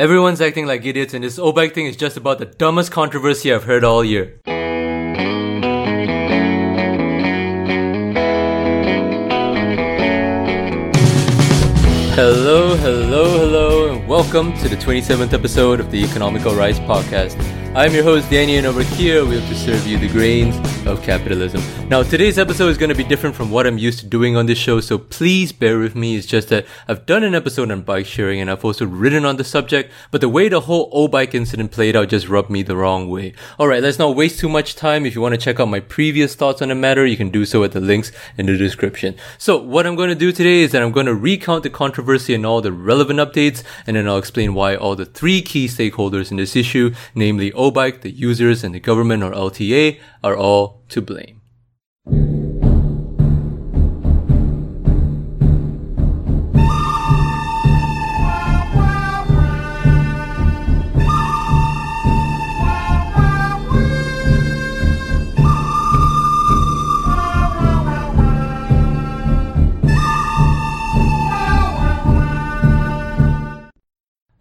Everyone's acting like idiots, and this oBike thing is just about the dumbest controversy I've heard all year. Hello, hello, hello, and welcome to the 27th episode of the Economical Rights Podcast. I'm your host, Danny, and over here we have to serve you the grains of capitalism. Now, today's episode is going to be different from what I'm used to doing on this show, so please bear with me. It's just that I've done an episode on bike sharing, and I've also written on the subject, but the way the whole oBike incident played out just rubbed me the wrong way. Alright, let's not waste too much time. If you want to check out my previous thoughts on the matter, you can do so at the links in the description. So, what I'm going to do today is that I'm going to recount the controversy and all the relevant updates, and then I'll explain why all the three key stakeholders in this issue, namely oBike, the users, and the government or LTA, are all to blame.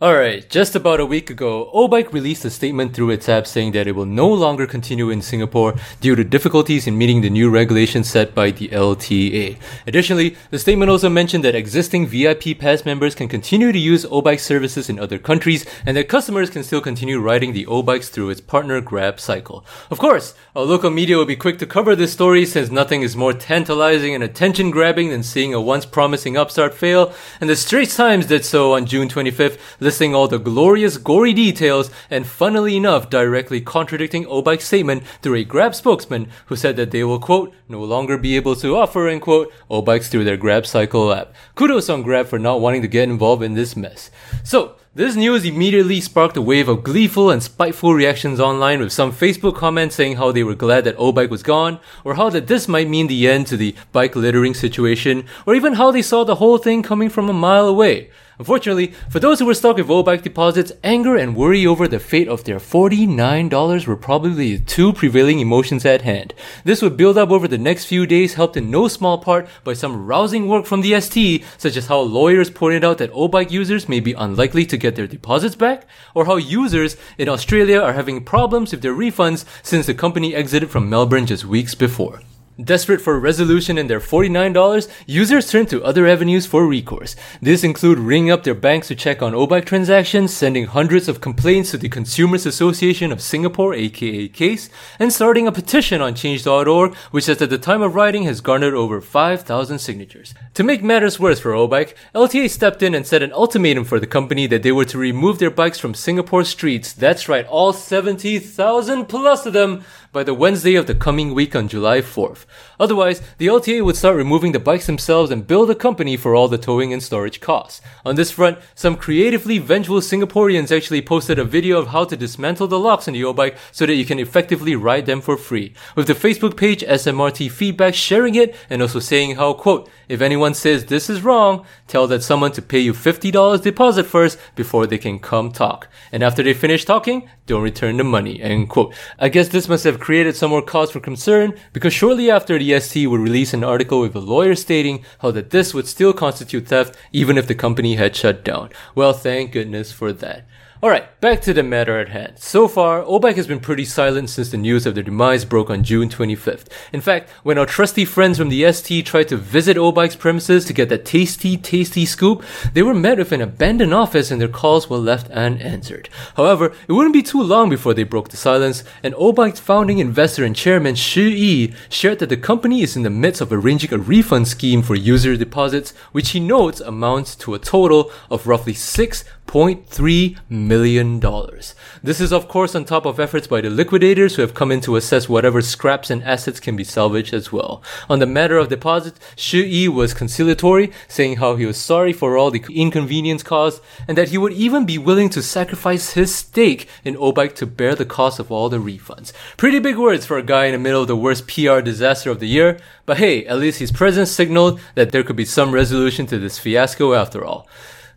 Alright, just about a week ago, oBike released a statement through its app saying that it will no longer continue in Singapore due to difficulties in meeting the new regulations set by the LTA. Additionally, the statement also mentioned that existing VIP Pass members can continue to use oBike services in other countries, and that customers can still continue riding the oBikes through its partner GrabCycle. Of course, our local media will be quick to cover this story, since nothing is more tantalizing and attention-grabbing than seeing a once-promising upstart fail, and the Straits Times did so on June 25th, listing all the glorious, gory details, and funnily enough, directly contradicting oBike's statement through a Grab spokesman who said that they will, quote, no longer be able to offer, end quote, oBikes through their GrabCycle app. Kudos on Grab for not wanting to get involved in this mess. So, this news immediately sparked a wave of gleeful and spiteful reactions online, with some Facebook comments saying how they were glad that oBike was gone, or how that this might mean the end to the bike littering situation, or even how they saw the whole thing coming from a mile away. Unfortunately, for those who were stuck with oBike deposits, anger and worry over the fate of their $49 were probably the two prevailing emotions at hand. This would build up over the next few days, helped in no small part by some rousing work from the ST, such as how lawyers pointed out that oBike users may be unlikely to get their deposits back, or how users in Australia are having problems with their refunds since the company exited from Melbourne just weeks before. Desperate for resolution in their $49, users turn to other avenues for recourse. This include ringing up their banks to check on oBike transactions, sending hundreds of complaints to the Consumers Association of Singapore, aka CASE, and starting a petition on Change.org, which says at the time of writing has garnered over 5,000 signatures. To make matters worse for oBike, LTA stepped in and set an ultimatum for the company that they were to remove their bikes from Singapore streets, that's right, all 70,000 plus of them, by the Wednesday of the coming week on July 4th. Otherwise, the LTA would start removing the bikes themselves and build a company for all the towing and storage costs. On this front, some creatively vengeful Singaporeans actually posted a video of how to dismantle the locks on the oBike so that you can effectively ride them for free, with the Facebook page SMRT Feedback sharing it and also saying how, quote, if anyone says this is wrong, tell that someone to pay you $50 deposit first before they can come talk. And after they finish talking, don't return the money, end quote. I guess this must have created some more cause for concern, because shortly after the ST would release an article with a lawyer stating how that this would still constitute theft even if the company had shut down. Well, thank goodness for that. Alright, back to the matter at hand. So far, oBike has been pretty silent since the news of their demise broke on June 25th. In fact, when our trusty friends from the ST tried to visit oBike's premises to get that tasty scoop, they were met with an abandoned office and their calls were left unanswered. However, it wouldn't be too long before they broke the silence, and oBike's founding investor and chairman Shi Yi shared that the company is in the midst of arranging a refund scheme for user deposits, which he notes amounts to a total of roughly $6.3 million. This is of course on top of efforts by the liquidators who have come in to assess whatever scraps and assets can be salvaged as well. On the matter of deposits, Shi Yi was conciliatory, saying how he was sorry for all the inconvenience caused and that he would even be willing to sacrifice his stake in oBike to bear the cost of all the refunds. Pretty big words for a guy in the middle of the worst PR disaster of the year, but hey, at least his presence signaled that there could be some resolution to this fiasco after all.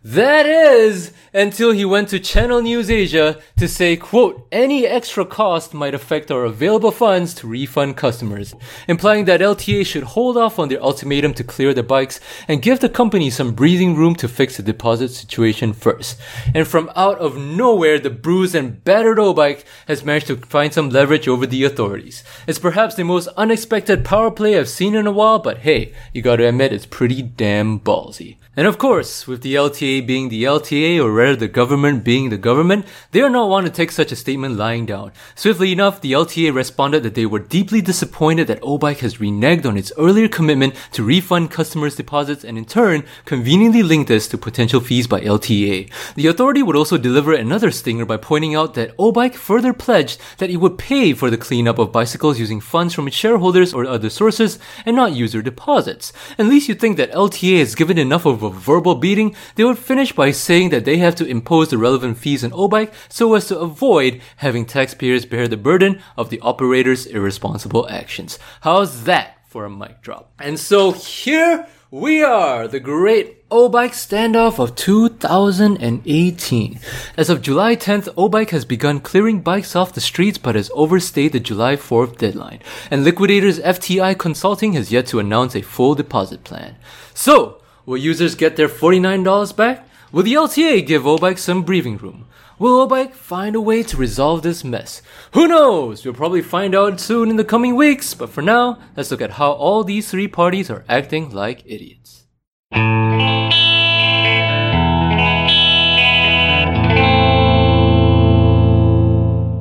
That is, until he went to Channel News Asia to say, quote, any extra cost might affect our available funds to refund customers, implying that LTA should hold off on their ultimatum to clear the bikes and give the company some breathing room to fix the deposit situation first. And from out of nowhere, the bruised and battered oBike has managed to find some leverage over the authorities. It's perhaps the most unexpected power play I've seen in a while, but hey, you gotta admit it's pretty damn ballsy. And of course, with the LTA being the LTA, or rather the government being the government, they are not one to take such a statement lying down. Swiftly enough, the LTA responded that they were deeply disappointed that oBike has reneged on its earlier commitment to refund customers' deposits and in turn, conveniently linked this to potential fees by LTA. The authority would also deliver another stinger by pointing out that oBike further pledged that it would pay for the cleanup of bicycles using funds from its shareholders or other sources and not user deposits. At least you'd think that LTA has given enough of a verbal beating, they would finish by saying that they have to impose the relevant fees on oBike so as to avoid having taxpayers bear the burden of the operator's irresponsible actions. How's that for a mic drop? And so here we are, the great oBike standoff of 2018. As of July 10th, oBike has begun clearing bikes off the streets but has overstayed the July 4th deadline, and liquidators FTI Consulting has yet to announce a full deposit plan. So, will users get their $49 back? Will the LTA give oBike some breathing room? Will oBike find a way to resolve this mess? Who knows? We'll probably find out soon in the coming weeks, but for now, let's look at how all these three parties are acting like idiots.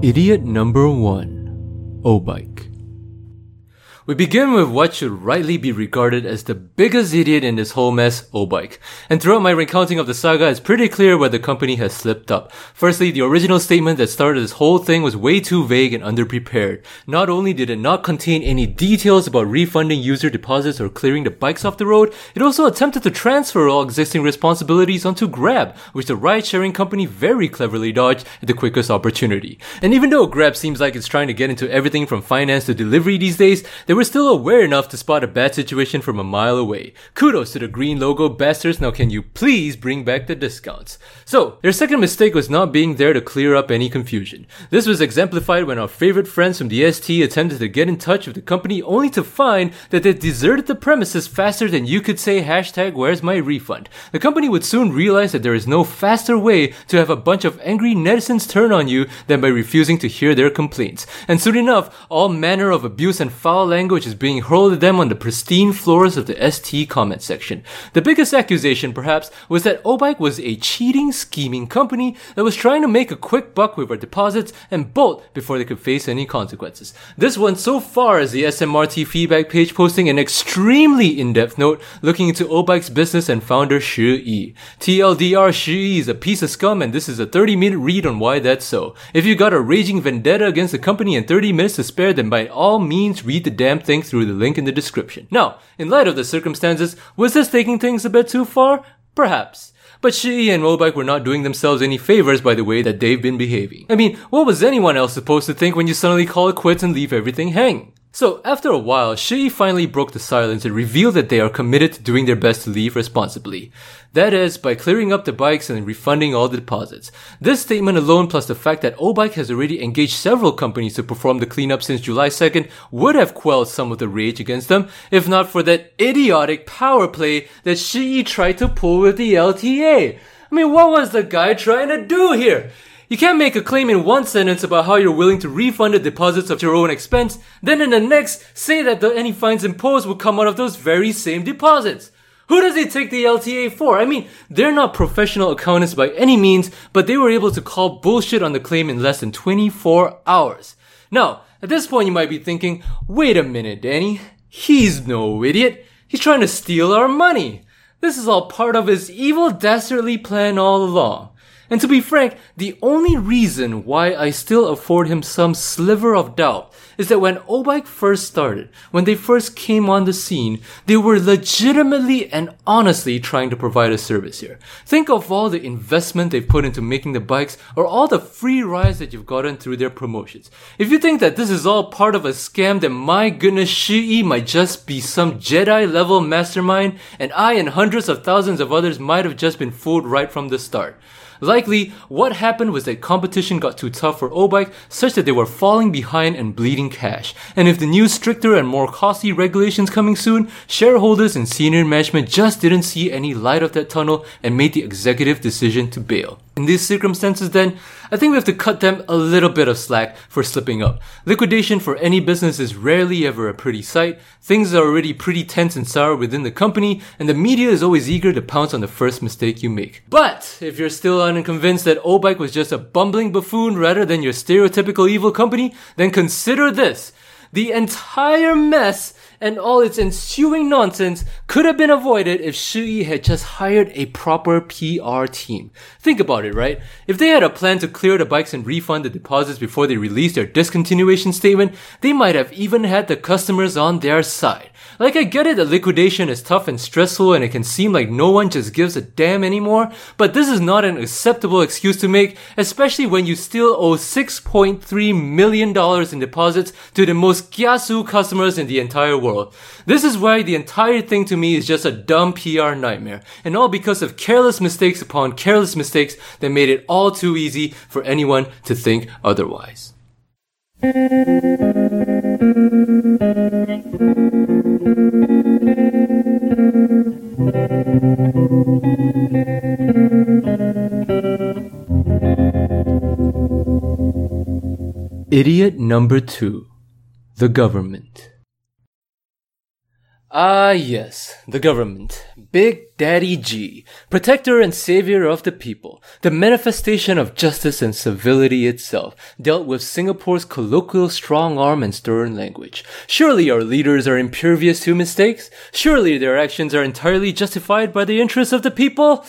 Idiot number one, oBike. We begin with what should rightly be regarded as the biggest idiot in this whole mess, oBike. And throughout my recounting of the saga, it's pretty clear where the company has slipped up. Firstly, the original statement that started this whole thing was way too vague and underprepared. Not only did it not contain any details about refunding user deposits or clearing the bikes off the road, it also attempted to transfer all existing responsibilities onto Grab, which the ride-sharing company very cleverly dodged at the quickest opportunity. And even though Grab seems like it's trying to get into everything from finance to delivery these days, they were still aware enough to spot a bad situation from a mile away. Kudos to the green logo bastards, now can you please bring back the discounts? So, their second mistake was not being there to clear up any confusion. This was exemplified when our favorite friends from the ST attempted to get in touch with the company only to find that they deserted the premises faster than you could say hashtag where's my refund. The company would soon realize that there is no faster way to have a bunch of angry netizens turn on you than by refusing to hear their complaints. And soon enough, all manner of abuse and foul language is being hurled at them on the pristine floors of the ST comment section. The biggest accusation, perhaps, was that oBike was a cheating, scheming company that was trying to make a quick buck with our deposits and bolt before they could face any consequences. This went so far as the SMRT Feedback page posting an extremely in-depth note looking into oBike's business and founder Shi Yi. TLDR, Shi Yi is a piece of scum, and this is a 30-minute read on why that's so. If you got a raging vendetta against the company and 30 minutes to spare, then by all means read the damn thing through the link in the description. Now, in light of the circumstances, was this taking things a bit too far? Perhaps. But Shi Yi and oBike were not doing themselves any favors by the way that they've been behaving. I mean, what was anyone else supposed to think when you suddenly call it quits and leave everything hanging? So, after a while, Shi Yi finally broke the silence and revealed that they are committed to doing their best to leave responsibly. That is, by clearing up the bikes and refunding all the deposits. This statement alone, plus the fact that oBike has already engaged several companies to perform the cleanup since July 2nd, would have quelled some of the rage against them, if not for that idiotic power play that Shi Yi tried to pull with the LTA. I mean, what was the guy trying to do here? You can't make a claim in one sentence about how you're willing to refund the deposits of your own expense, then in the next, say that any fines imposed will come out of those very same deposits. Who does he take the LTA for? I mean, they're not professional accountants by any means, but they were able to call bullshit on the claim in less than 24 hours. Now, at this point you might be thinking, wait a minute, Danny, he's no idiot. He's trying to steal our money. This is all part of his evil, dastardly plan all along. And to be frank, the only reason why I still afford him some sliver of doubt is that when oBike first started, when they first came on the scene, they were legitimately and honestly trying to provide a service here. Think of all the investment they've put into making the bikes or all the free rides that you've gotten through their promotions. If you think that this is all part of a scam, then my goodness, Shi Yi might just be some Jedi-level mastermind, and I and hundreds of thousands of others might have just been fooled right from the start. Likely, what happened was that competition got too tough for oBike, such that they were falling behind and bleeding cash. And if the new stricter and more costly regulations coming soon, shareholders and senior management just didn't see any light of that tunnel and made the executive decision to bail. In these circumstances then, I think we have to cut them a little bit of slack for slipping up. Liquidation for any business is rarely ever a pretty sight. Things are already pretty tense and sour within the company, and the media is always eager to pounce on the first mistake you make. But if you're still unconvinced that oBike was just a bumbling buffoon rather than your stereotypical evil company, then consider this. The entire mess and all its ensuing nonsense could have been avoided if Shi Yi had just hired a proper PR team. Think about it, right? If they had a plan to clear the bikes and refund the deposits before they released their discontinuation statement, they might have even had the customers on their side. Like, I get it that liquidation is tough and stressful and it can seem like no one just gives a damn anymore, but this is not an acceptable excuse to make, especially when you still owe $6.3 million in deposits to the most kiasu customers in the entire world. This is why the entire thing to me is just a dumb PR nightmare, and all because of careless mistakes upon careless mistakes that made it all too easy for anyone to think otherwise. Idiot number 2. The government. Ah yes, the government. Big Daddy G, protector and savior of the people, the manifestation of justice and civility itself, dealt with Singapore's colloquial strong arm and stern language. Surely our leaders are impervious to mistakes? Surely their actions are entirely justified by the interests of the people?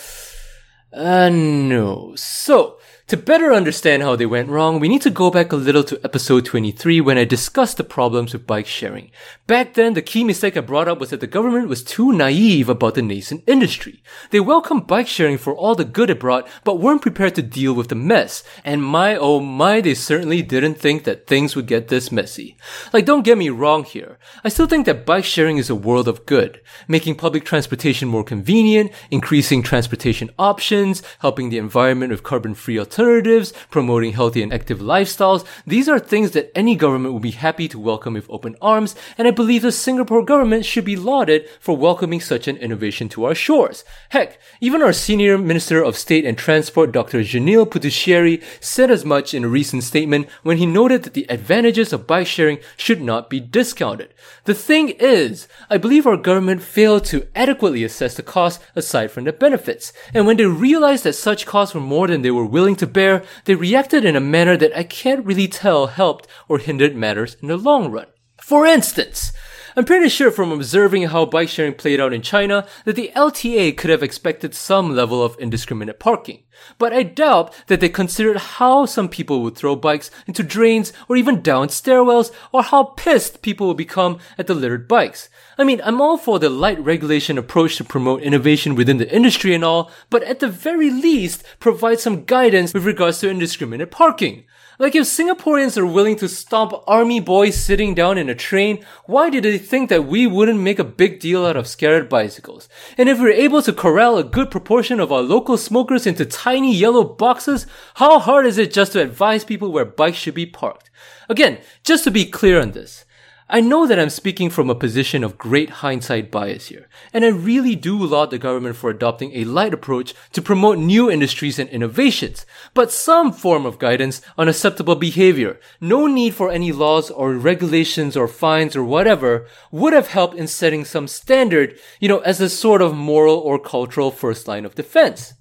No. So, to better understand how they went wrong, we need to go back a little to episode 23 when I discussed the problems with bike sharing. Back then, the key mistake I brought up was that the government was too naive about the nascent industry. They welcomed bike sharing for all the good it brought, but weren't prepared to deal with the mess. And my oh my, they certainly didn't think that things would get this messy. Like, don't get me wrong here. I still think that bike sharing is a world of good. Making public transportation more convenient, increasing transportation options, helping the environment with carbon-free alternatives, promoting healthy and active lifestyles. These are things that any government would be happy to welcome with open arms, and I believe the Singapore government should be lauded for welcoming such an innovation to our shores. Heck, even our senior Minister of State and Transport, Dr. Janil Puducherry, said as much in a recent statement when he noted that the advantages of bike sharing should not be discounted. The thing is, I believe our government failed to adequately assess the costs aside from the benefits, and when they realized that such costs were more than they were willing to bear, they reacted in a manner that I can't really tell helped or hindered matters in the long run. For instance, I'm pretty sure from observing how bike sharing played out in China that the LTA could have expected some level of indiscriminate parking. But I doubt that they considered how some people would throw bikes into drains or even down stairwells, or how pissed people would become at the littered bikes. I mean, I'm all for the light regulation approach to promote innovation within the industry and all, but at the very least, provide some guidance with regards to indiscriminate parking. Like, if Singaporeans are willing to stomp army boys sitting down in a train, why did they think that we wouldn't make a big deal out of scared bicycles? And if we're able to corral a good proportion of our local smokers into tiny yellow boxes, how hard is it just to advise people where bikes should be parked? Again, just to be clear on this, I know that I'm speaking from a position of great hindsight bias here, and I really do laud the government for adopting a light approach to promote new industries and innovations, but some form of guidance on acceptable behavior, no need for any laws or regulations or fines or whatever, would have helped in setting some standard, as a sort of moral or cultural first line of defense.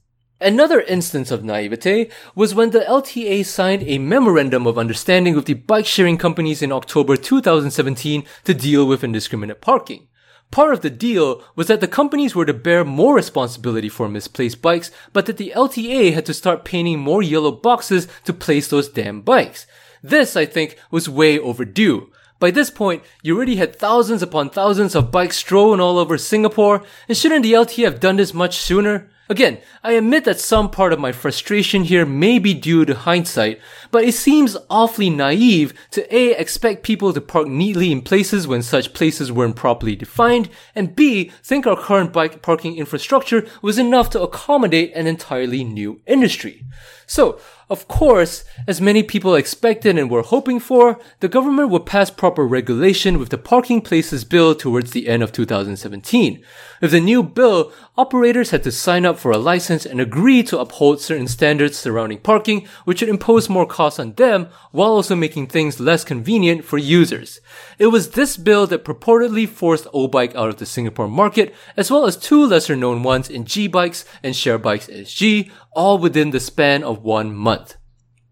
Another instance of naivete was when the LTA signed a memorandum of understanding with the bike-sharing companies in October 2017 to deal with indiscriminate parking. Part of the deal was that the companies were to bear more responsibility for misplaced bikes, but that the LTA had to start painting more yellow boxes to place those damn bikes. This, I think, was way overdue. By this point, you already had thousands upon thousands of bikes strolling all over Singapore, and shouldn't the LTA have done this much sooner? Again, I admit that some part of my frustration here may be due to hindsight, but it seems awfully naive to A, expect people to park neatly in places when such places weren't properly defined, and B, think our current bike parking infrastructure was enough to accommodate an entirely new industry. So, of course, as many people expected and were hoping for, the government would pass proper regulation with the Parking Places Bill towards the end of 2017. With the new bill, operators had to sign up for a license and agree to uphold certain standards surrounding parking, which would impose more costs on them while also making things less convenient for users. It was this bill that purportedly forced oBike out of the Singapore market, as well as two lesser-known ones in G-Bikes and Sharebikes SG, all within the span of 1 month.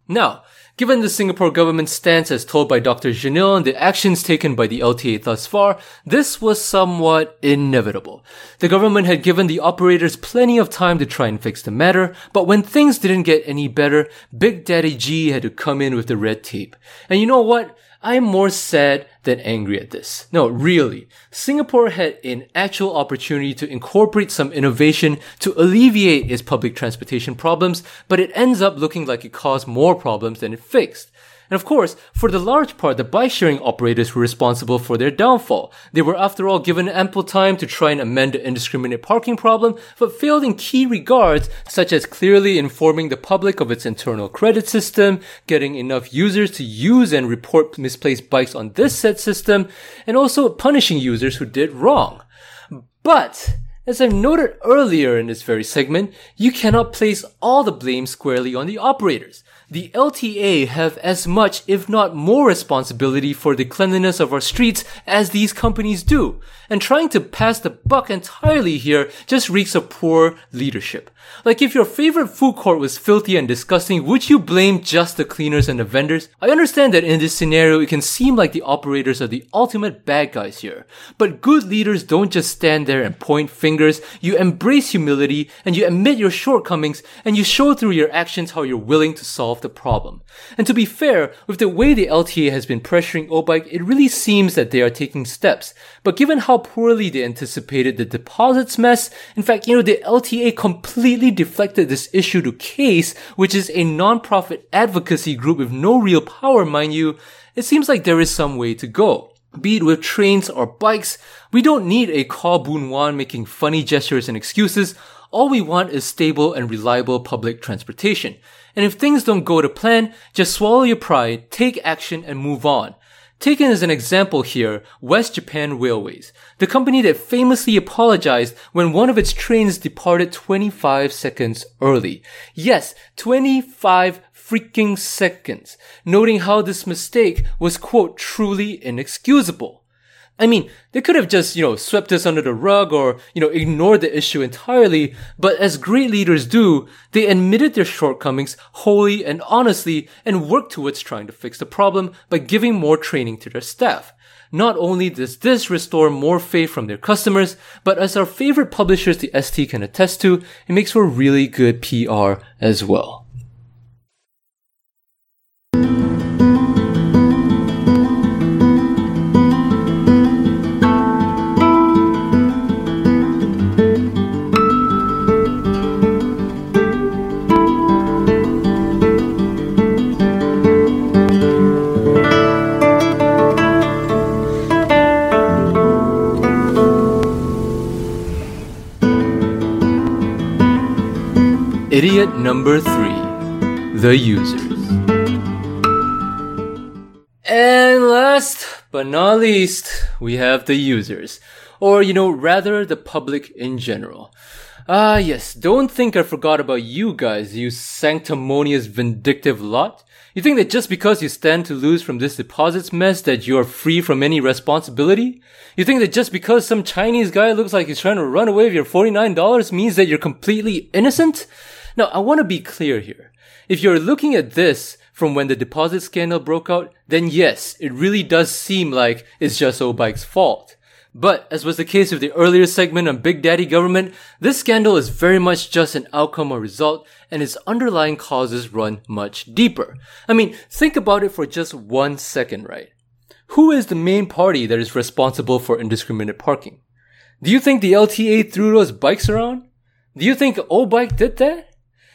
Now, given the Singapore government's stance as told by Dr. Janil and the actions taken by the LTA thus far, this was somewhat inevitable. The government had given the operators plenty of time to try and fix the matter, but when things didn't get any better, Big Daddy G had to come in with the red tape. And you know what? I'm more sad than angry at this. No, really. Singapore had an actual opportunity to incorporate some innovation to alleviate its public transportation problems, but it ends up looking like it caused more problems than it fixed. And of course, for the large part, the bike-sharing operators were responsible for their downfall. They were, after all, given ample time to try and amend the indiscriminate parking problem, but failed in key regards, such as clearly informing the public of its internal credit system, getting enough users to use and report misplaced bikes on this said system, and also punishing users who did wrong. But as I've noted earlier in this very segment, you cannot place all the blame squarely on the operators. The LTA have as much, if not more, responsibility for the cleanliness of our streets as these companies do. And trying to pass the buck entirely here just reeks of poor leadership. Like if your favorite food court was filthy and disgusting, would you blame just the cleaners and the vendors? I understand that in this scenario, it can seem like the operators are the ultimate bad guys here. But good leaders don't just stand there and point fingers. You embrace humility and you admit your shortcomings and you show through your actions how you're willing to solve the problem. And to be fair, with the way the LTA has been pressuring oBike, it really seems that they are taking steps. But given how poorly they anticipated the deposits mess, in fact, the LTA completely deflected this issue to CASE, which is a non-profit advocacy group with no real power, mind you, it seems like there is some way to go. Be it with trains or bikes, we don't need a Khaw Boon Wan making funny gestures and excuses. All we want is stable and reliable public transportation. And if things don't go to plan, just swallow your pride, take action, and move on. Taken as an example here, West Japan Railways, the company that famously apologized when one of its trains departed 25 seconds early. Yes, 25 freaking seconds, noting how this mistake was, quote, truly inexcusable. I mean, they could have just, swept this under the rug or, ignored the issue entirely, but as great leaders do, they admitted their shortcomings wholly and honestly and worked towards trying to fix the problem by giving more training to their staff. Not only does this restore more faith from their customers, but as our favorite publishers, the ST, can attest to, it makes for really good PR as well. Idiot number 3, the users. And last but not least, we have the users. Or, rather the public in general. Ah yes, don't think I forgot about you guys, you sanctimonious, vindictive lot. You think that just because you stand to lose from this deposits mess that you are free from any responsibility? You think that just because some Chinese guy looks like he's trying to run away with your $49 means that you're completely innocent? Now, I want to be clear here. If you're looking at this from when the deposit scandal broke out, then yes, it really does seem like it's just oBike's fault. But, as was the case with the earlier segment on Big Daddy government, this scandal is very much just an outcome or result, and its underlying causes run much deeper. I mean, think about it for just 1 second, right? Who is the main party that is responsible for indiscriminate parking? Do you think the LTA threw those bikes around? Do you think oBike did that?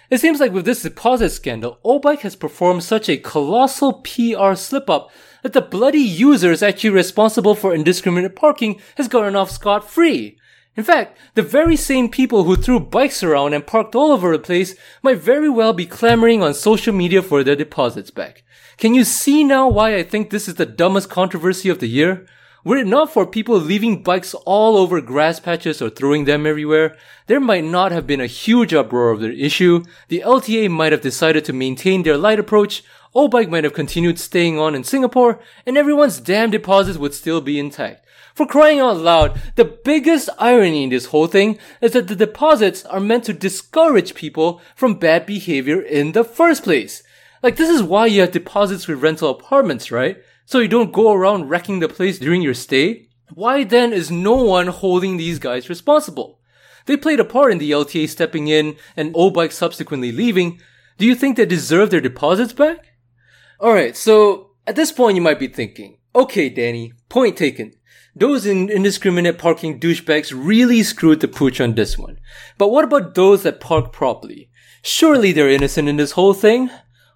It seems like with this deposit scandal, oBike has performed such a colossal PR slip-up that the bloody users actually responsible for indiscriminate parking has gotten off scot-free. In fact, the very same people who threw bikes around and parked all over the place might very well be clamoring on social media for their deposits back. Can you see now why I think this is the dumbest controversy of the year? Were it not for people leaving bikes all over grass patches or throwing them everywhere, there might not have been a huge uproar of the issue, the LTA might have decided to maintain their light approach, oBike might have continued staying on in Singapore, and everyone's damn deposits would still be intact. For crying out loud, the biggest irony in this whole thing is that the deposits are meant to discourage people from bad behavior in the first place. Like, this is why you have deposits with rental apartments, right? So you don't go around wrecking the place during your stay? Why then is no one holding these guys responsible? They played a part in the LTA stepping in and oBike subsequently leaving. Do you think they deserve their deposits back? Alright, so at this point you might be thinking, okay Danny, point taken. Those indiscriminate parking douchebags really screwed the pooch on this one. But what about those that park properly? Surely they're innocent in this whole thing?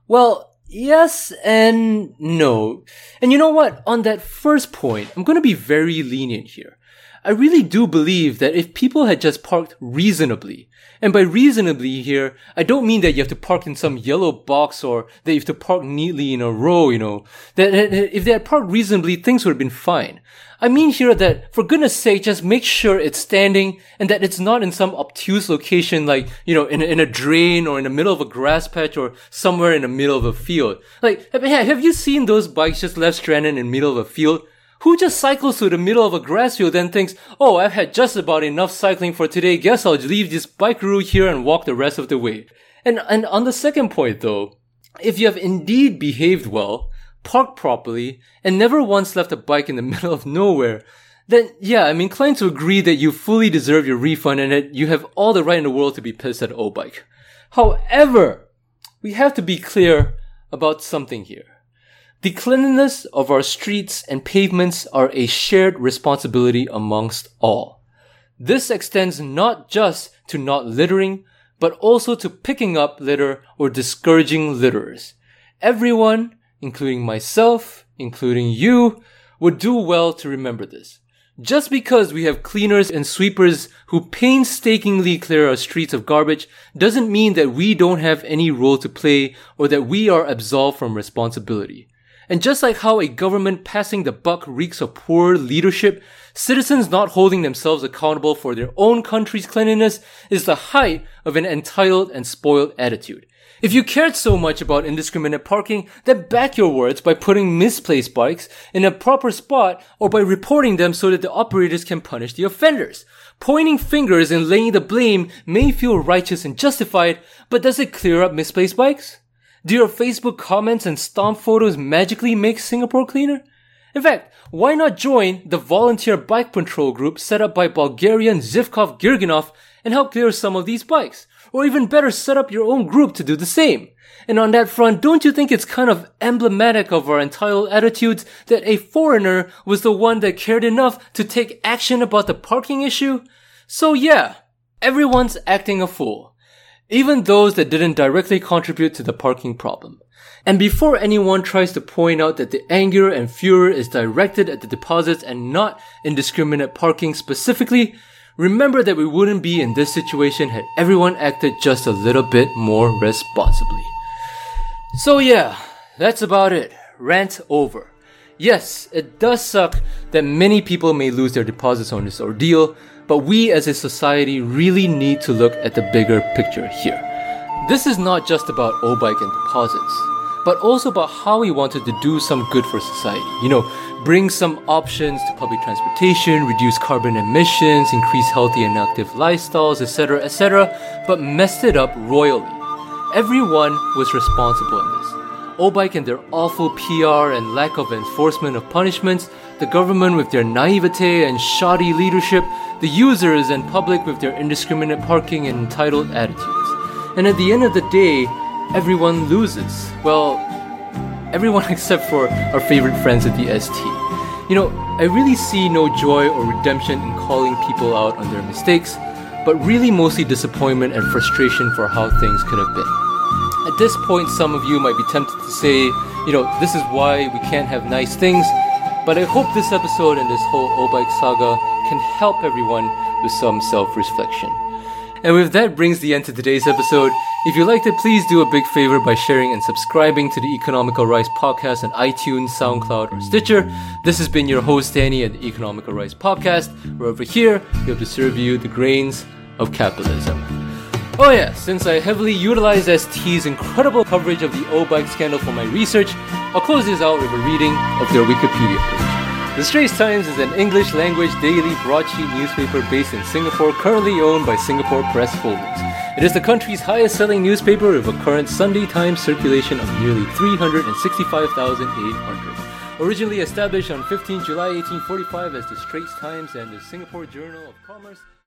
Well, yes and no. And you know what? On that first point, I'm going to be very lenient here. I really do believe that if people had just parked reasonably, and by reasonably here, I don't mean that you have to park in some yellow box or that you have to park neatly in a row, you know. That if they had parked reasonably, things would have been fine. I mean here that, for goodness sake, just make sure it's standing and that it's not in some obtuse location like, you know, in a drain or in the middle of a grass patch or somewhere in the middle of a field. Like, have you seen those bikes just left stranded in the middle of a field? Who just cycles through the middle of a grass field and thinks, oh, I've had just about enough cycling for today, guess I'll leave this bike route here and walk the rest of the way. And on the second point though, if you have indeed behaved well, parked properly, and never once left a bike in the middle of nowhere, then yeah, I'm inclined to agree that you fully deserve your refund and that you have all the right in the world to be pissed at oBike. However, we have to be clear about something here. The cleanliness of our streets and pavements are a shared responsibility amongst all. This extends not just to not littering, but also to picking up litter or discouraging litterers. Everyone, including myself, including you, would do well to remember this. Just because we have cleaners and sweepers who painstakingly clear our streets of garbage doesn't mean that we don't have any role to play or that we are absolved from responsibility. And just like how a government passing the buck reeks of poor leadership, citizens not holding themselves accountable for their own country's cleanliness is the height of an entitled and spoiled attitude. If you cared so much about indiscriminate parking, then back your words by putting misplaced bikes in a proper spot or by reporting them so that the operators can punish the offenders. Pointing fingers and laying the blame may feel righteous and justified, but does it clear up misplaced bikes? Do your Facebook comments and stomp photos magically make Singapore cleaner? In fact, why not join the volunteer bike patrol group set up by Bulgarian Zivkov-Girginov and help clear some of these bikes? Or even better, set up your own group to do the same. And on that front, don't you think it's kind of emblematic of our entitled attitudes that a foreigner was the one that cared enough to take action about the parking issue? So yeah, everyone's acting a fool. Even those that didn't directly contribute to the parking problem. And before anyone tries to point out that the anger and furor is directed at the deposits and not indiscriminate parking specifically, remember that we wouldn't be in this situation had everyone acted just a little bit more responsibly. So yeah, that's about it. Rant over. Yes, it does suck that many people may lose their deposits on this ordeal, but we as a society really need to look at the bigger picture here. This is not just about oBike and deposits, but also about how we wanted to do some good for society. You know, bring some options to public transportation, reduce carbon emissions, increase healthy and active lifestyles, etc., etc., but messed it up royally. Everyone was responsible in this. oBike and their awful PR and lack of enforcement of punishments, the government with their naivete and shoddy leadership, the users and public with their indiscriminate parking and entitled attitudes. And at the end of the day, everyone loses. Well, everyone except for our favorite friends at the ST. You know, I really see no joy or redemption in calling people out on their mistakes, but really mostly disappointment and frustration for how things could have been. At this point, some of you might be tempted to say, you know, this is why we can't have nice things, but I hope this episode and this whole oBike saga can help everyone with some self-reflection. And with that brings the end to today's episode. If you liked it, please do a big favor by sharing and subscribing to the Economical Rights Podcast on iTunes, SoundCloud, or Stitcher. This has been your host, Danny, at the Economical Rights Podcast, where over here, we have to serve you the grains of capitalism. Oh yeah, since I heavily utilized ST's incredible coverage of the oBike scandal for my research, I'll close this out with a reading of their Wikipedia page. The Straits Times is an English-language daily broadsheet newspaper based in Singapore, currently owned by Singapore Press Holdings. It is the country's highest-selling newspaper with a current Sunday Times circulation of nearly 365,800. Originally established on 15 July 1845 as the Straits Times and the Singapore Journal of Commerce...